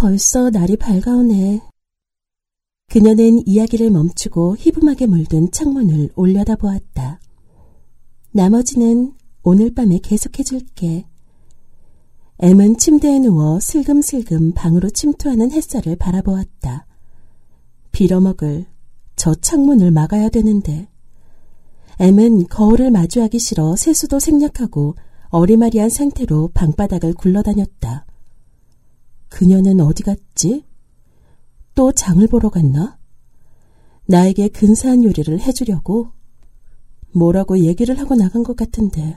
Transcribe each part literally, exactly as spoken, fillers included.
벌써 날이 밝아오네. 그녀는 이야기를 멈추고 희붐하게 물든 창문을 올려다보았다. 나머지는 오늘 밤에 계속해줄게. M은 침대에 누워 슬금슬금 방으로 침투하는 햇살을 바라보았다. 빌어먹을 저 창문을 막아야 되는데. M은 거울을 마주하기 싫어 세수도 생략하고 어리마리한 상태로 방바닥을 굴러다녔다. 그녀는 어디 갔지? 또 장을 보러 갔나? 나에게 근사한 요리를 해주려고? 뭐라고 얘기를 하고 나간 것 같은데.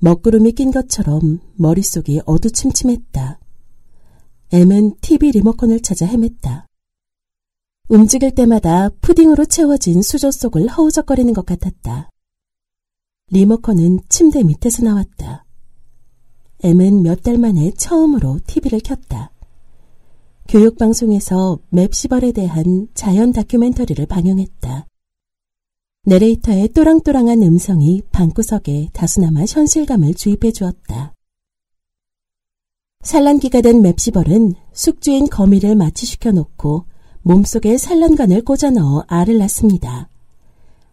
먹구름이 낀 것처럼 머릿속이 어두침침했다. M은 티비 리모컨을 찾아 헤맸다. 움직일 때마다 푸딩으로 채워진 수저 속을 허우적거리는 것 같았다. 리모컨은 침대 밑에서 나왔다. M은 몇 달 만에 처음으로 티비를 켰다. 교육방송에서 맵시벌에 대한 자연 다큐멘터리를 방영했다. 내레이터의 또랑또랑한 음성이 방구석에 다수나마 현실감을 주입해 주었다. 산란기가 된 맵시벌은 숙주인 거미를 마취시켜 놓고 몸속에 산란관을 꽂아 넣어 알을 낳습니다.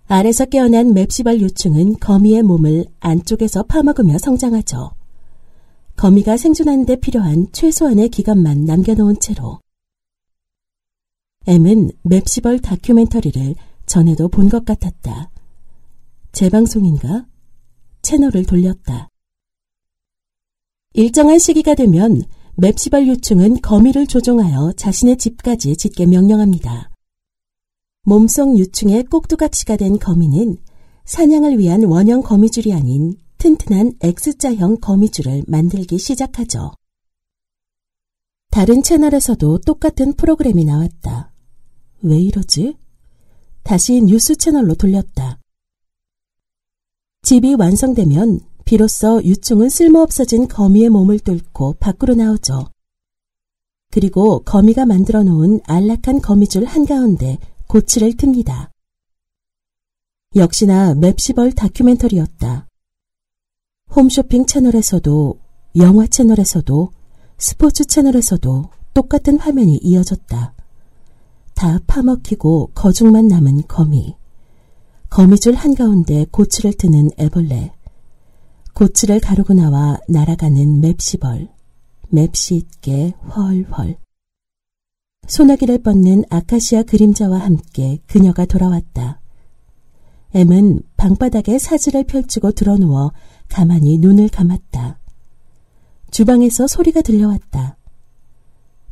알에서 깨어난 맵시벌 유충은 거미의 몸을 안쪽에서 파먹으며 성장하죠. 거미가 생존하는 데 필요한 최소한의 기간만 남겨놓은 채로. M은 맵시벌 다큐멘터리를 전에도 본 것 같았다. 재방송인가? 채널을 돌렸다. 일정한 시기가 되면 맵시벌 유충은 거미를 조종하여 자신의 집까지 짙게 명령합니다. 몸속 유충의 꼭두각시가 된 거미는 사냥을 위한 원형 거미줄이 아닌 튼튼한 X자형 거미줄을 만들기 시작하죠. 다른 채널에서도 똑같은 프로그램이 나왔다. 왜 이러지? 다시 뉴스 채널로 돌렸다. 집이 완성되면 비로소 유충은 쓸모없어진 거미의 몸을 뚫고 밖으로 나오죠. 그리고 거미가 만들어 놓은 안락한 거미줄 한가운데 고치를 틉니다. 역시나 맵시벌 다큐멘터리였다. 홈쇼핑 채널에서도, 영화 채널에서도, 스포츠 채널에서도 똑같은 화면이 이어졌다. 다 파먹히고 거죽만 남은 거미. 거미줄 한가운데 고치를 트는 애벌레. 고치를 가르고 나와 날아가는 맵시벌. 맵시 있게 훨훨. 소나기를 뻗는 아카시아 그림자와 함께 그녀가 돌아왔다. M은 방바닥에 사지를 펼치고 드러누워 가만히 눈을 감았다. 주방에서 소리가 들려왔다.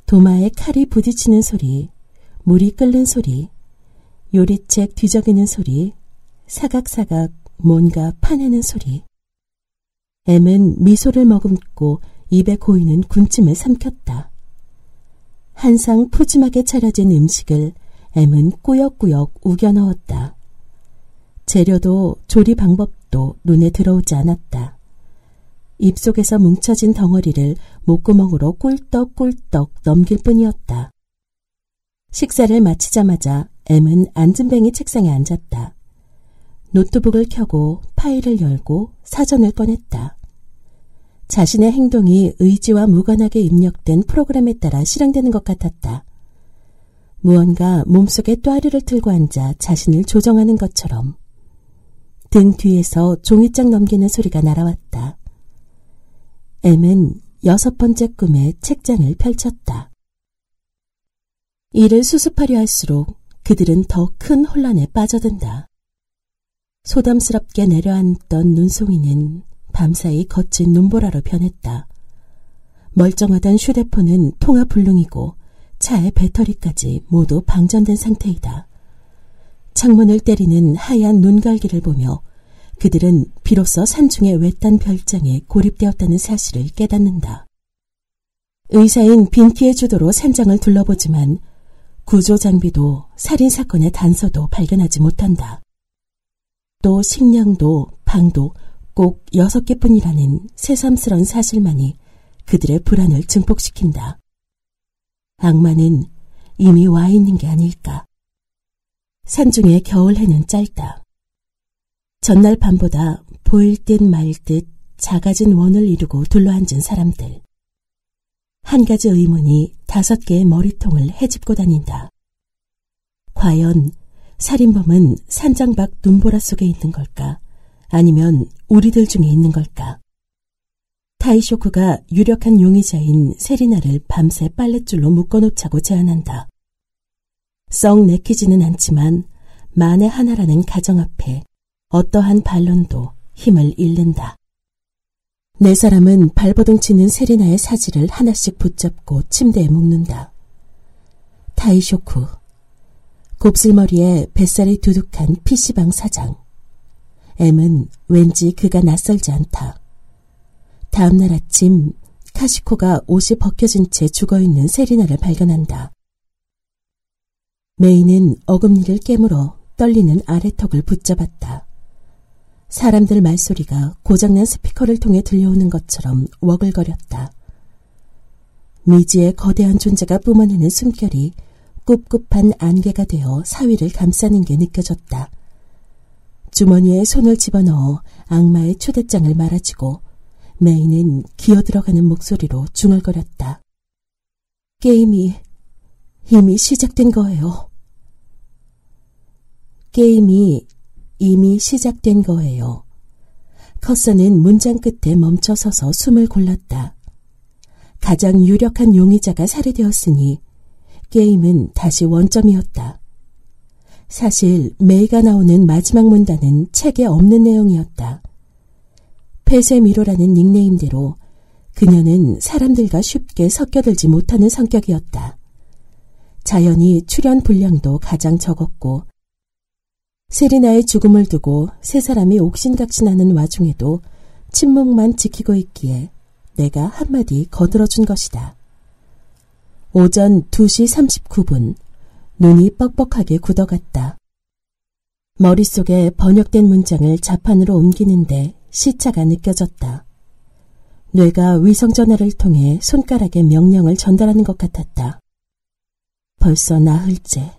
도마에 칼이 부딪히는 소리. 물이 끓는 소리, 요리책 뒤적이는 소리, 사각사각 뭔가 파내는 소리. M은 미소를 머금고 입에 고이는 군침을 삼켰다. 한상 푸짐하게 차려진 음식을 M은 꾸역꾸역 우겨 넣었다. 재료도 조리 방법도 눈에 들어오지 않았다. 입속에서 뭉쳐진 덩어리를 목구멍으로 꿀떡꿀떡 넘길 뿐이었다. 식사를 마치자마자 M은 앉은뱅이 책상에 앉았다. 노트북을 켜고 파일을 열고 사전을 꺼냈다. 자신의 행동이 의지와 무관하게 입력된 프로그램에 따라 실행되는 것 같았다. 무언가 몸속에 또아리를 틀고 앉아 자신을 조정하는 것처럼. 등 뒤에서 종이장 넘기는 소리가 날아왔다. M은 여섯 번째 꿈에 책장을 펼쳤다. 이를 수습하려 할수록 그들은 더 큰 혼란에 빠져든다. 소담스럽게 내려앉던 눈송이는 밤사이 거친 눈보라로 변했다. 멀쩡하던 휴대폰은 통화 불능이고 차의 배터리까지 모두 방전된 상태이다. 창문을 때리는 하얀 눈갈기를 보며 그들은 비로소 산중의 외딴 별장에 고립되었다는 사실을 깨닫는다. 의사인 빈키의 주도로 산장을 둘러보지만 구조장비도 살인사건의 단서도 발견하지 못한다. 또 식량도 방도 꼭 여섯 개뿐이라는 새삼스런 사실만이 그들의 불안을 증폭시킨다. 악마는 이미 와 있는 게 아닐까. 산중의 겨울해는 짧다. 전날 밤보다 보일 듯 말 듯 작아진 원을 이루고 둘러앉은 사람들. 한 가지 의문이 다섯 개의 머리통을 헤집고 다닌다. 과연 살인범은 산장 밖 눈보라 속에 있는 걸까? 아니면 우리들 중에 있는 걸까? 타이쇼크가 유력한 용의자인 세리나를 밤새 빨랫줄로 묶어놓자고 제안한다. 썩 내키지는 않지만 만에 하나라는 가정 앞에 어떠한 반론도 힘을 잃는다. 네 사람은 발버둥 치는 세리나의 사지를 하나씩 붙잡고 침대에 묶는다. 타이쇼크, 곱슬머리에 뱃살이 두둑한 피씨방 사장. M은 왠지 그가 낯설지 않다. 다음날 아침 카시코가 옷이 벗겨진 채 죽어있는 세리나를 발견한다. 메이는 어금니를 깨물어 떨리는 아래턱을 붙잡았다. 사람들 말소리가 고장난 스피커를 통해 들려오는 것처럼 워글거렸다. 미지의 거대한 존재가 뿜어내는 숨결이 꿉꿉한 안개가 되어 사위를 감싸는 게 느껴졌다. 주머니에 손을 집어넣어 악마의 초대장을 말아주고 메이는 기어들어가는 목소리로 중얼거렸다. 게임이 이미 시작된 거예요. 게임이 이미 시작된 거예요. 커서는 문장 끝에 멈춰서서 숨을 골랐다. 가장 유력한 용의자가 살해되었으니 게임은 다시 원점이었다. 사실 메이가 나오는 마지막 문단은 책에 없는 내용이었다. 폐쇄 미로라는 닉네임대로 그녀는 사람들과 쉽게 섞여들지 못하는 성격이었다. 자연히 출연 분량도 가장 적었고 세리나의 죽음을 두고 세 사람이 옥신각신하는 와중에도 침묵만 지키고 있기에 내가 한마디 거들어준 것이다. 오전 두 시 삼십구 분 눈이 뻑뻑하게 굳어갔다. 머릿속에 번역된 문장을 자판으로 옮기는데 시차가 느껴졌다. 뇌가 위성전화를 통해 손가락에 명령을 전달하는 것 같았다. 벌써 나흘째.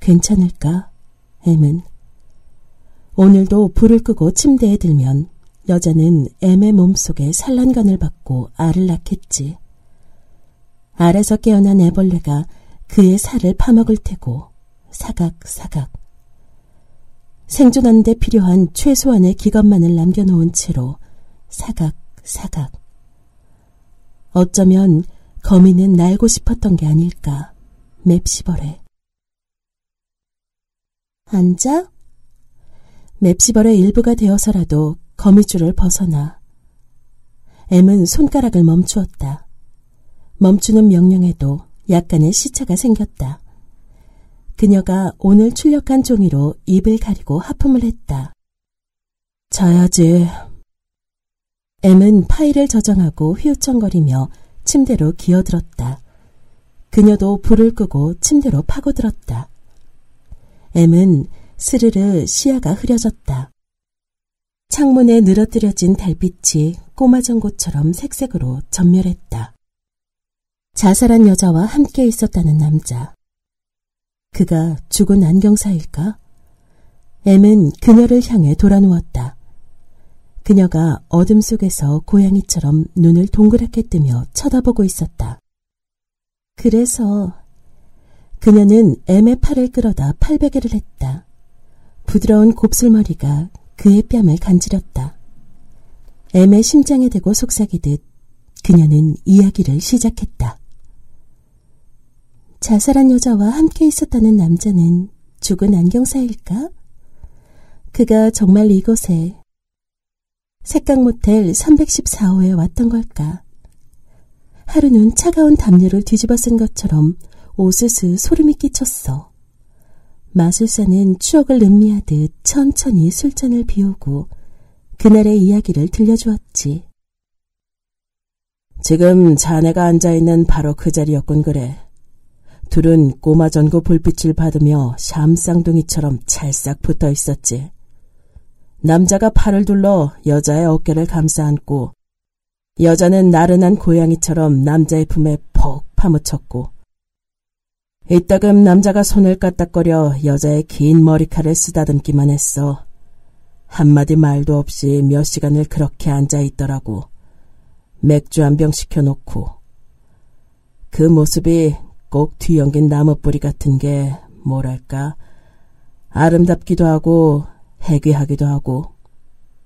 괜찮을까? M은. 오늘도 불을 끄고 침대에 들면 여자는 M의 몸속에 산란관을 받고 알을 낳겠지. 알에서 깨어난 애벌레가 그의 살을 파먹을 테고 사각사각. 생존하는 데 필요한 최소한의 기관만을 남겨놓은 채로 사각사각. 어쩌면 거미는 날고 싶었던 게 아닐까. 맵시벌에. 앉아? 맵시벌의 일부가 되어서라도 거미줄을 벗어나. M은 손가락을 멈추었다. 멈추는 명령에도 약간의 시차가 생겼다. 그녀가 오늘 출력한 종이로 입을 가리고 하품을 했다. 자야지. M은 파일을 저장하고 휘우청거리며 침대로 기어들었다. 그녀도 불을 끄고 침대로 파고들었다. M은 스르르 시야가 흐려졌다. 창문에 늘어뜨려진 달빛이 꼬마전고처럼 색색으로 전멸했다. 자살한 여자와 함께 있었다는 남자. 그가 죽은 안경사일까? M은 그녀를 향해 돌아누웠다. 그녀가 어둠 속에서 고양이처럼 눈을 동그랗게 뜨며 쳐다보고 있었다. 그래서... 그녀는 M의 팔을 끌어다 팔베개를 했다. 부드러운 곱슬머리가 그의 뺨을 간지렸다. M의 심장에 대고 속삭이듯 그녀는 이야기를 시작했다. 자살한 여자와 함께 있었다는 남자는 죽은 안경사일까? 그가 정말 이곳에 색강모텔 삼백십사 호에 왔던 걸까? 하루는 차가운 담요를 뒤집어 쓴 것처럼 오스스 소름이 끼쳤어. 마술사는 추억을 음미하듯 천천히 술잔을 비우고 그날의 이야기를 들려주었지. 지금 자네가 앉아있는 바로 그 자리였군 그래. 둘은 꼬마 전구 불빛을 받으며 샴쌍둥이처럼 찰싹 붙어있었지. 남자가 팔을 둘러 여자의 어깨를 감싸 안고 여자는 나른한 고양이처럼 남자의 품에 퍽 파묻혔고 이따금 남자가 손을 까딱거려 여자의 긴 머리카락을 쓰다듬기만 했어. 한마디 말도 없이 몇 시간을 그렇게 앉아있더라고. 맥주 한 병 시켜놓고 그 모습이 꼭 뒤엉긴 나무뿌리 같은 게 뭐랄까 아름답기도 하고 해괴하기도 하고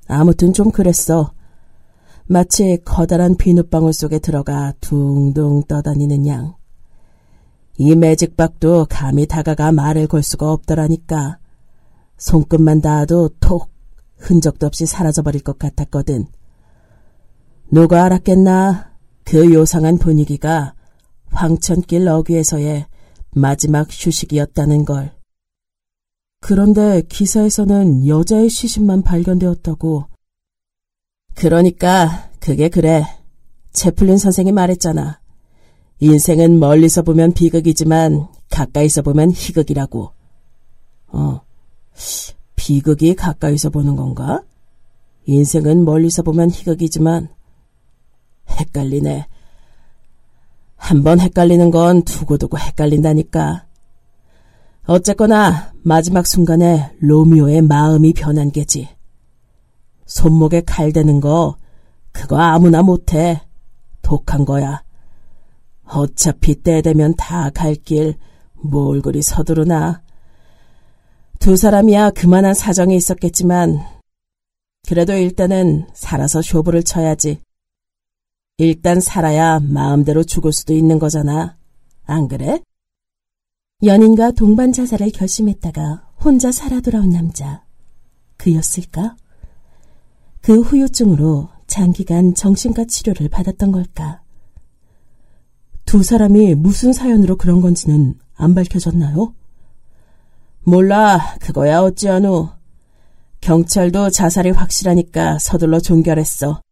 아무튼 좀 그랬어. 마치 커다란 비눗방울 속에 들어가 둥둥 떠다니는 양. 이 매직박도 감히 다가가 말을 걸 수가 없더라니까. 손끝만 닿아도 톡 흔적도 없이 사라져버릴 것 같았거든. 누가 알았겠나? 그 요상한 분위기가 황천길 어귀에서의 마지막 휴식이었다는 걸. 그런데 기사에서는 여자의 시신만 발견되었다고. 그러니까 그게 그래. 채플린 선생이 말했잖아. 인생은 멀리서 보면 비극이지만 가까이서 보면 희극이라고. 어, 비극이 가까이서 보는 건가? 인생은 멀리서 보면 희극이지만 헷갈리네. 한번 헷갈리는 건 두고두고 헷갈린다니까. 어쨌거나 마지막 순간에 로미오의 마음이 변한 게지. 손목에 칼 대는 거 그거 아무나 못해. 독한 거야. 어차피 때 되면 다 갈 길 뭘 그리 서두르나. 두 사람이야 그만한 사정이 있었겠지만 그래도 일단은 살아서 쇼부를 쳐야지. 일단 살아야 마음대로 죽을 수도 있는 거잖아. 안 그래? 연인과 동반 자살을 결심했다가 혼자 살아 돌아온 남자. 그였을까? 그 후유증으로 장기간 정신과 치료를 받았던 걸까? 두 사람이 무슨 사연으로 그런 건지는 안 밝혀졌나요? 몰라. 그거야 어찌하노. 경찰도 자살이 확실하니까 서둘러 종결했어.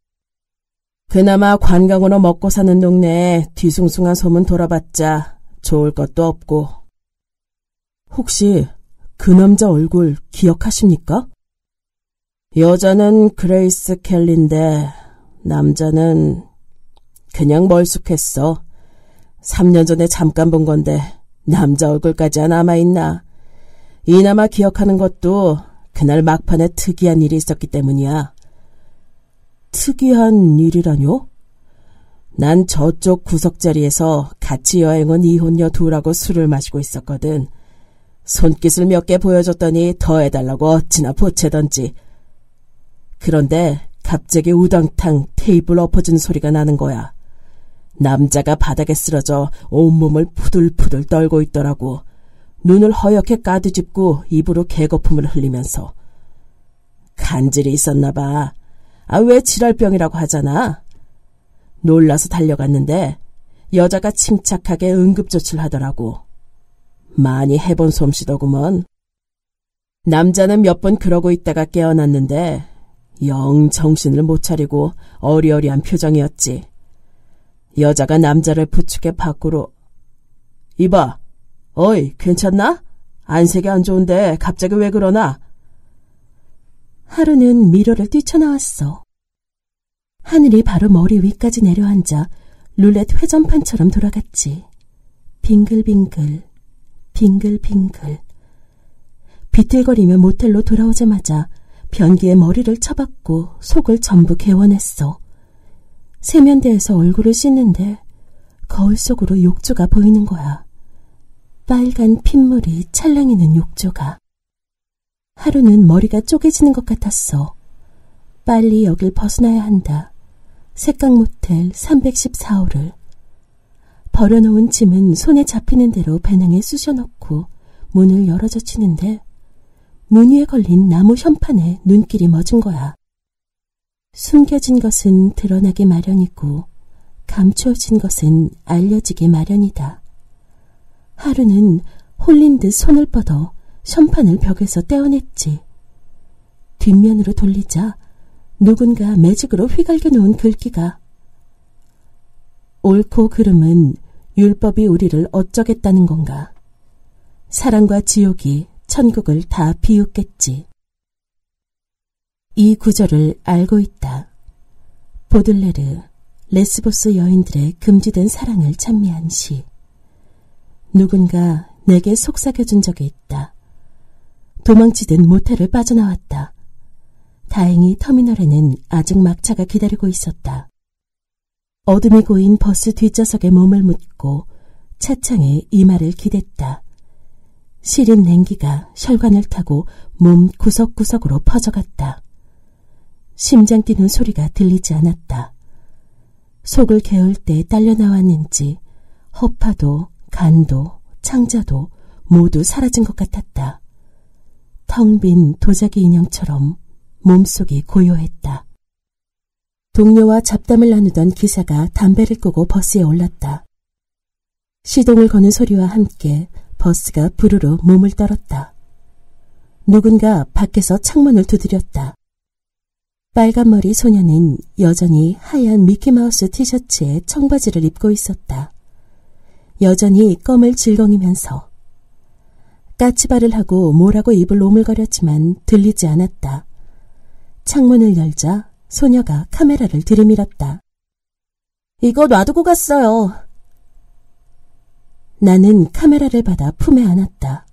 그나마 관광으로 먹고 사는 동네에 뒤숭숭한 소문 돌아봤자 좋을 것도 없고. 혹시 그 남자 얼굴 기억하십니까? 여자는 그레이스 켈리인데 남자는 그냥 멀숙했어. 삼 년 전에 잠깐 본 건데 남자 얼굴까지야 남아있나. 이나마 기억하는 것도 그날 막판에 특이한 일이 있었기 때문이야. 특이한 일이라뇨? 난 저쪽 구석자리에서 같이 여행 온 이혼녀 둘하고 술을 마시고 있었거든. 손깃을 몇 개 보여줬더니 더 해달라고 어찌나 보채던지. 그런데 갑자기 우당탕 테이블 엎어진 소리가 나는 거야. 남자가 바닥에 쓰러져 온몸을 푸들푸들 떨고 있더라고. 눈을 허옇게 까뒤집고 입으로 개거품을 흘리면서. 간질이 있었나 봐. 아, 왜 지랄병이라고 하잖아. 놀라서 달려갔는데 여자가 침착하게 응급조치를 하더라고. 많이 해본 솜씨더구먼. 남자는 몇 번 그러고 있다가 깨어났는데 영 정신을 못 차리고 어리어리한 표정이었지. 여자가 남자를 부축해 밖으로. 이봐, 어이, 괜찮나? 안색이 안 좋은데 갑자기 왜 그러나? 하루는 미로를 뛰쳐나왔어. 하늘이 바로 머리 위까지 내려앉아 룰렛 회전판처럼 돌아갔지. 빙글빙글, 빙글빙글. 비틀거리며 모텔로 돌아오자마자 변기에 머리를 쳐박고 속을 전부 개원했어. 세면대에서 얼굴을 씻는데 거울 속으로 욕조가 보이는 거야. 빨간 핏물이 찰랑이는 욕조가. 하루는 머리가 쪼개지는 것 같았어. 빨리 여길 벗어나야 한다. 색강모텔 삼백십사 호를. 버려놓은 짐은 손에 잡히는 대로 배낭에 쑤셔넣고 문을 열어젖히는데 문 위에 걸린 나무 현판에 눈길이 멎은 거야. 숨겨진 것은 드러나기 마련이고 감추어진 것은 알려지기 마련이다. 하루는 홀린 듯 손을 뻗어 현판을 벽에서 떼어냈지. 뒷면으로 돌리자 누군가 매직으로 휘갈겨 놓은 글귀가. 옳고 그름은 율법이 우리를 어쩌겠다는 건가. 사랑과 지옥이 천국을 다 비웃겠지. 이 구절을 알고 있다. 보들레르, 레스보스 여인들의 금지된 사랑을 찬미한 시. 누군가 내게 속삭여준 적이 있다. 도망치듯 모텔을 빠져나왔다. 다행히 터미널에는 아직 막차가 기다리고 있었다. 어둠이 고인 버스 뒷좌석에 몸을 묻고 차창에 이마를 기댔다. 시린 냉기가 혈관을 타고 몸 구석구석으로 퍼져갔다. 심장 뛰는 소리가 들리지 않았다. 속을 개울 때 딸려 나왔는지 허파도 간도 창자도 모두 사라진 것 같았다. 텅 빈 도자기 인형처럼 몸속이 고요했다. 동료와 잡담을 나누던 기사가 담배를 끄고 버스에 올랐다. 시동을 거는 소리와 함께 버스가 부르르 몸을 떨었다. 누군가 밖에서 창문을 두드렸다. 빨간머리 소녀는 여전히 하얀 미키마우스 티셔츠에 청바지를 입고 있었다. 여전히 껌을 질겅이면서 까치발을 하고 뭐라고 입을 오물거렸지만 들리지 않았다. 창문을 열자 소녀가 카메라를 들이밀었다. 이거 놔두고 갔어요. 나는 카메라를 받아 품에 안았다.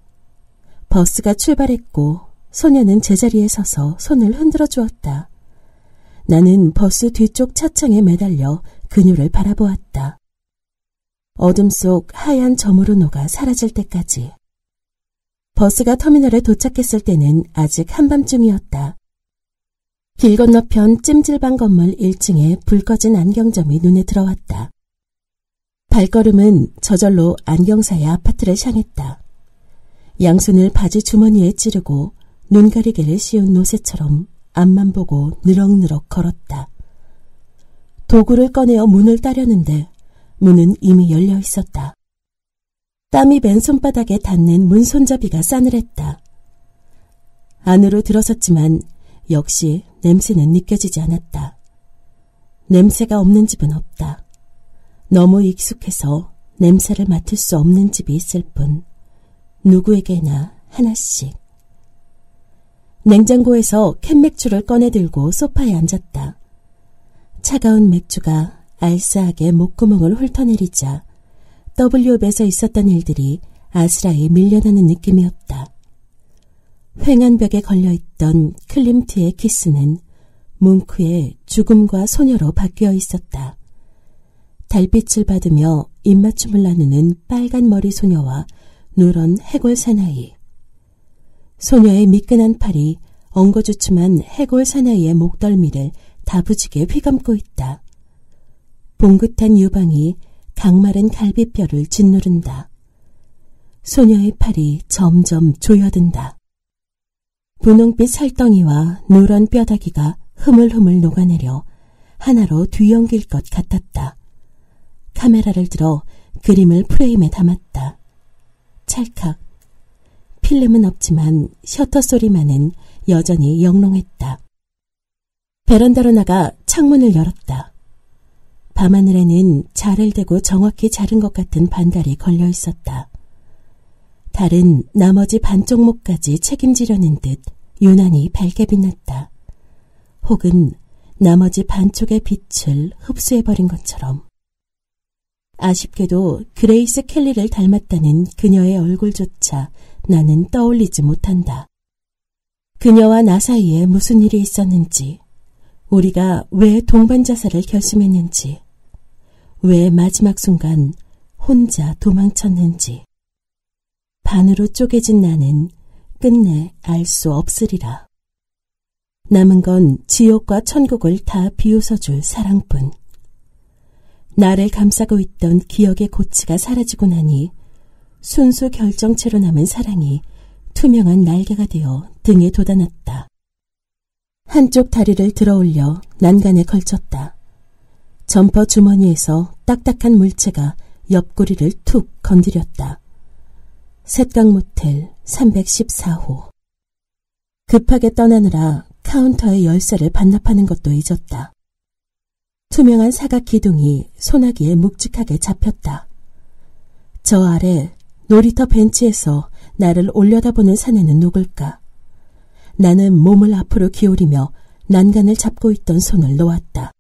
버스가 출발했고 소녀는 제자리에 서서 손을 흔들어 주었다. 나는 버스 뒤쪽 차창에 매달려 그녀를 바라보았다. 어둠 속 하얀 점으로 녹아 사라질 때까지. 버스가 터미널에 도착했을 때는 아직 한밤중이었다. 길 건너편 찜질방 건물 일 층에 불 꺼진 안경점이 눈에 들어왔다. 발걸음은 저절로 안경사의 아파트를 향했다. 양손을 바지 주머니에 찌르고 눈가리개를 씌운 노새처럼 앞만 보고 느럭느럭 걸었다. 도구를 꺼내어 문을 따려는데 문은 이미 열려 있었다. 땀이 맨 손바닥에 닿는 문 손잡이가 싸늘했다. 안으로 들어섰지만 역시 냄새는 느껴지지 않았다. 냄새가 없는 집은 없다. 너무 익숙해서 냄새를 맡을 수 없는 집이 있을 뿐 누구에게나 하나씩. 냉장고에서 캔맥주를 꺼내들고 소파에 앉았다. 차가운 맥주가 알싸하게 목구멍을 훑어내리자 더블유업에서 있었던 일들이 아스라이 밀려나는 느낌이었다. 횡한 벽에 걸려있던 클림트의 키스는 뭉크의 죽음과 소녀로 바뀌어 있었다. 달빛을 받으며 입맞춤을 나누는 빨간 머리 소녀와 누런 해골 사나이. 소녀의 미끈한 팔이 엉거주춤한 해골 사나이의 목덜미를 다부지게 휘감고 있다. 봉긋한 유방이 강마른 갈비뼈를 짓누른다. 소녀의 팔이 점점 조여든다. 분홍빛 살덩이와 노란 뼈다귀가 흐물흐물 녹아내려 하나로 뒤엉길 것 같았다. 카메라를 들어 그림을 프레임에 담았다. 찰칵. 필름은 없지만 셔터 소리만은 여전히 영롱했다. 베란다로 나가 창문을 열었다. 밤하늘에는 자를 대고 정확히 자른 것 같은 반달이 걸려 있었다. 달은 나머지 반쪽 목까지 책임지려는 듯 유난히 밝게 빛났다. 혹은 나머지 반쪽의 빛을 흡수해버린 것처럼. 아쉽게도 그레이스 켈리를 닮았다는 그녀의 얼굴조차 나는 떠올리지 못한다. 그녀와 나 사이에 무슨 일이 있었는지, 우리가 왜 동반 자살을 결심했는지, 왜 마지막 순간 혼자 도망쳤는지. 반으로 쪼개진 나는 끝내 알 수 없으리라. 남은 건 지옥과 천국을 다 비웃어줄 사랑뿐. 나를 감싸고 있던 기억의 고치가 사라지고 나니 순수 결정체로 남은 사랑이 투명한 날개가 되어 등에 돋아났다. 한쪽 다리를 들어 올려 난간에 걸쳤다. 점퍼 주머니에서 딱딱한 물체가 옆구리를 툭 건드렸다. 셋강 모텔 삼백십사 호. 급하게 떠나느라 카운터의 열쇠를 반납하는 것도 잊었다. 투명한 사각 기둥이 소나기에 묵직하게 잡혔다. 저 아래 놀이터 벤치에서 나를 올려다보는 사내는 누굴까? 나는 몸을 앞으로 기울이며 난간을 잡고 있던 손을 놓았다.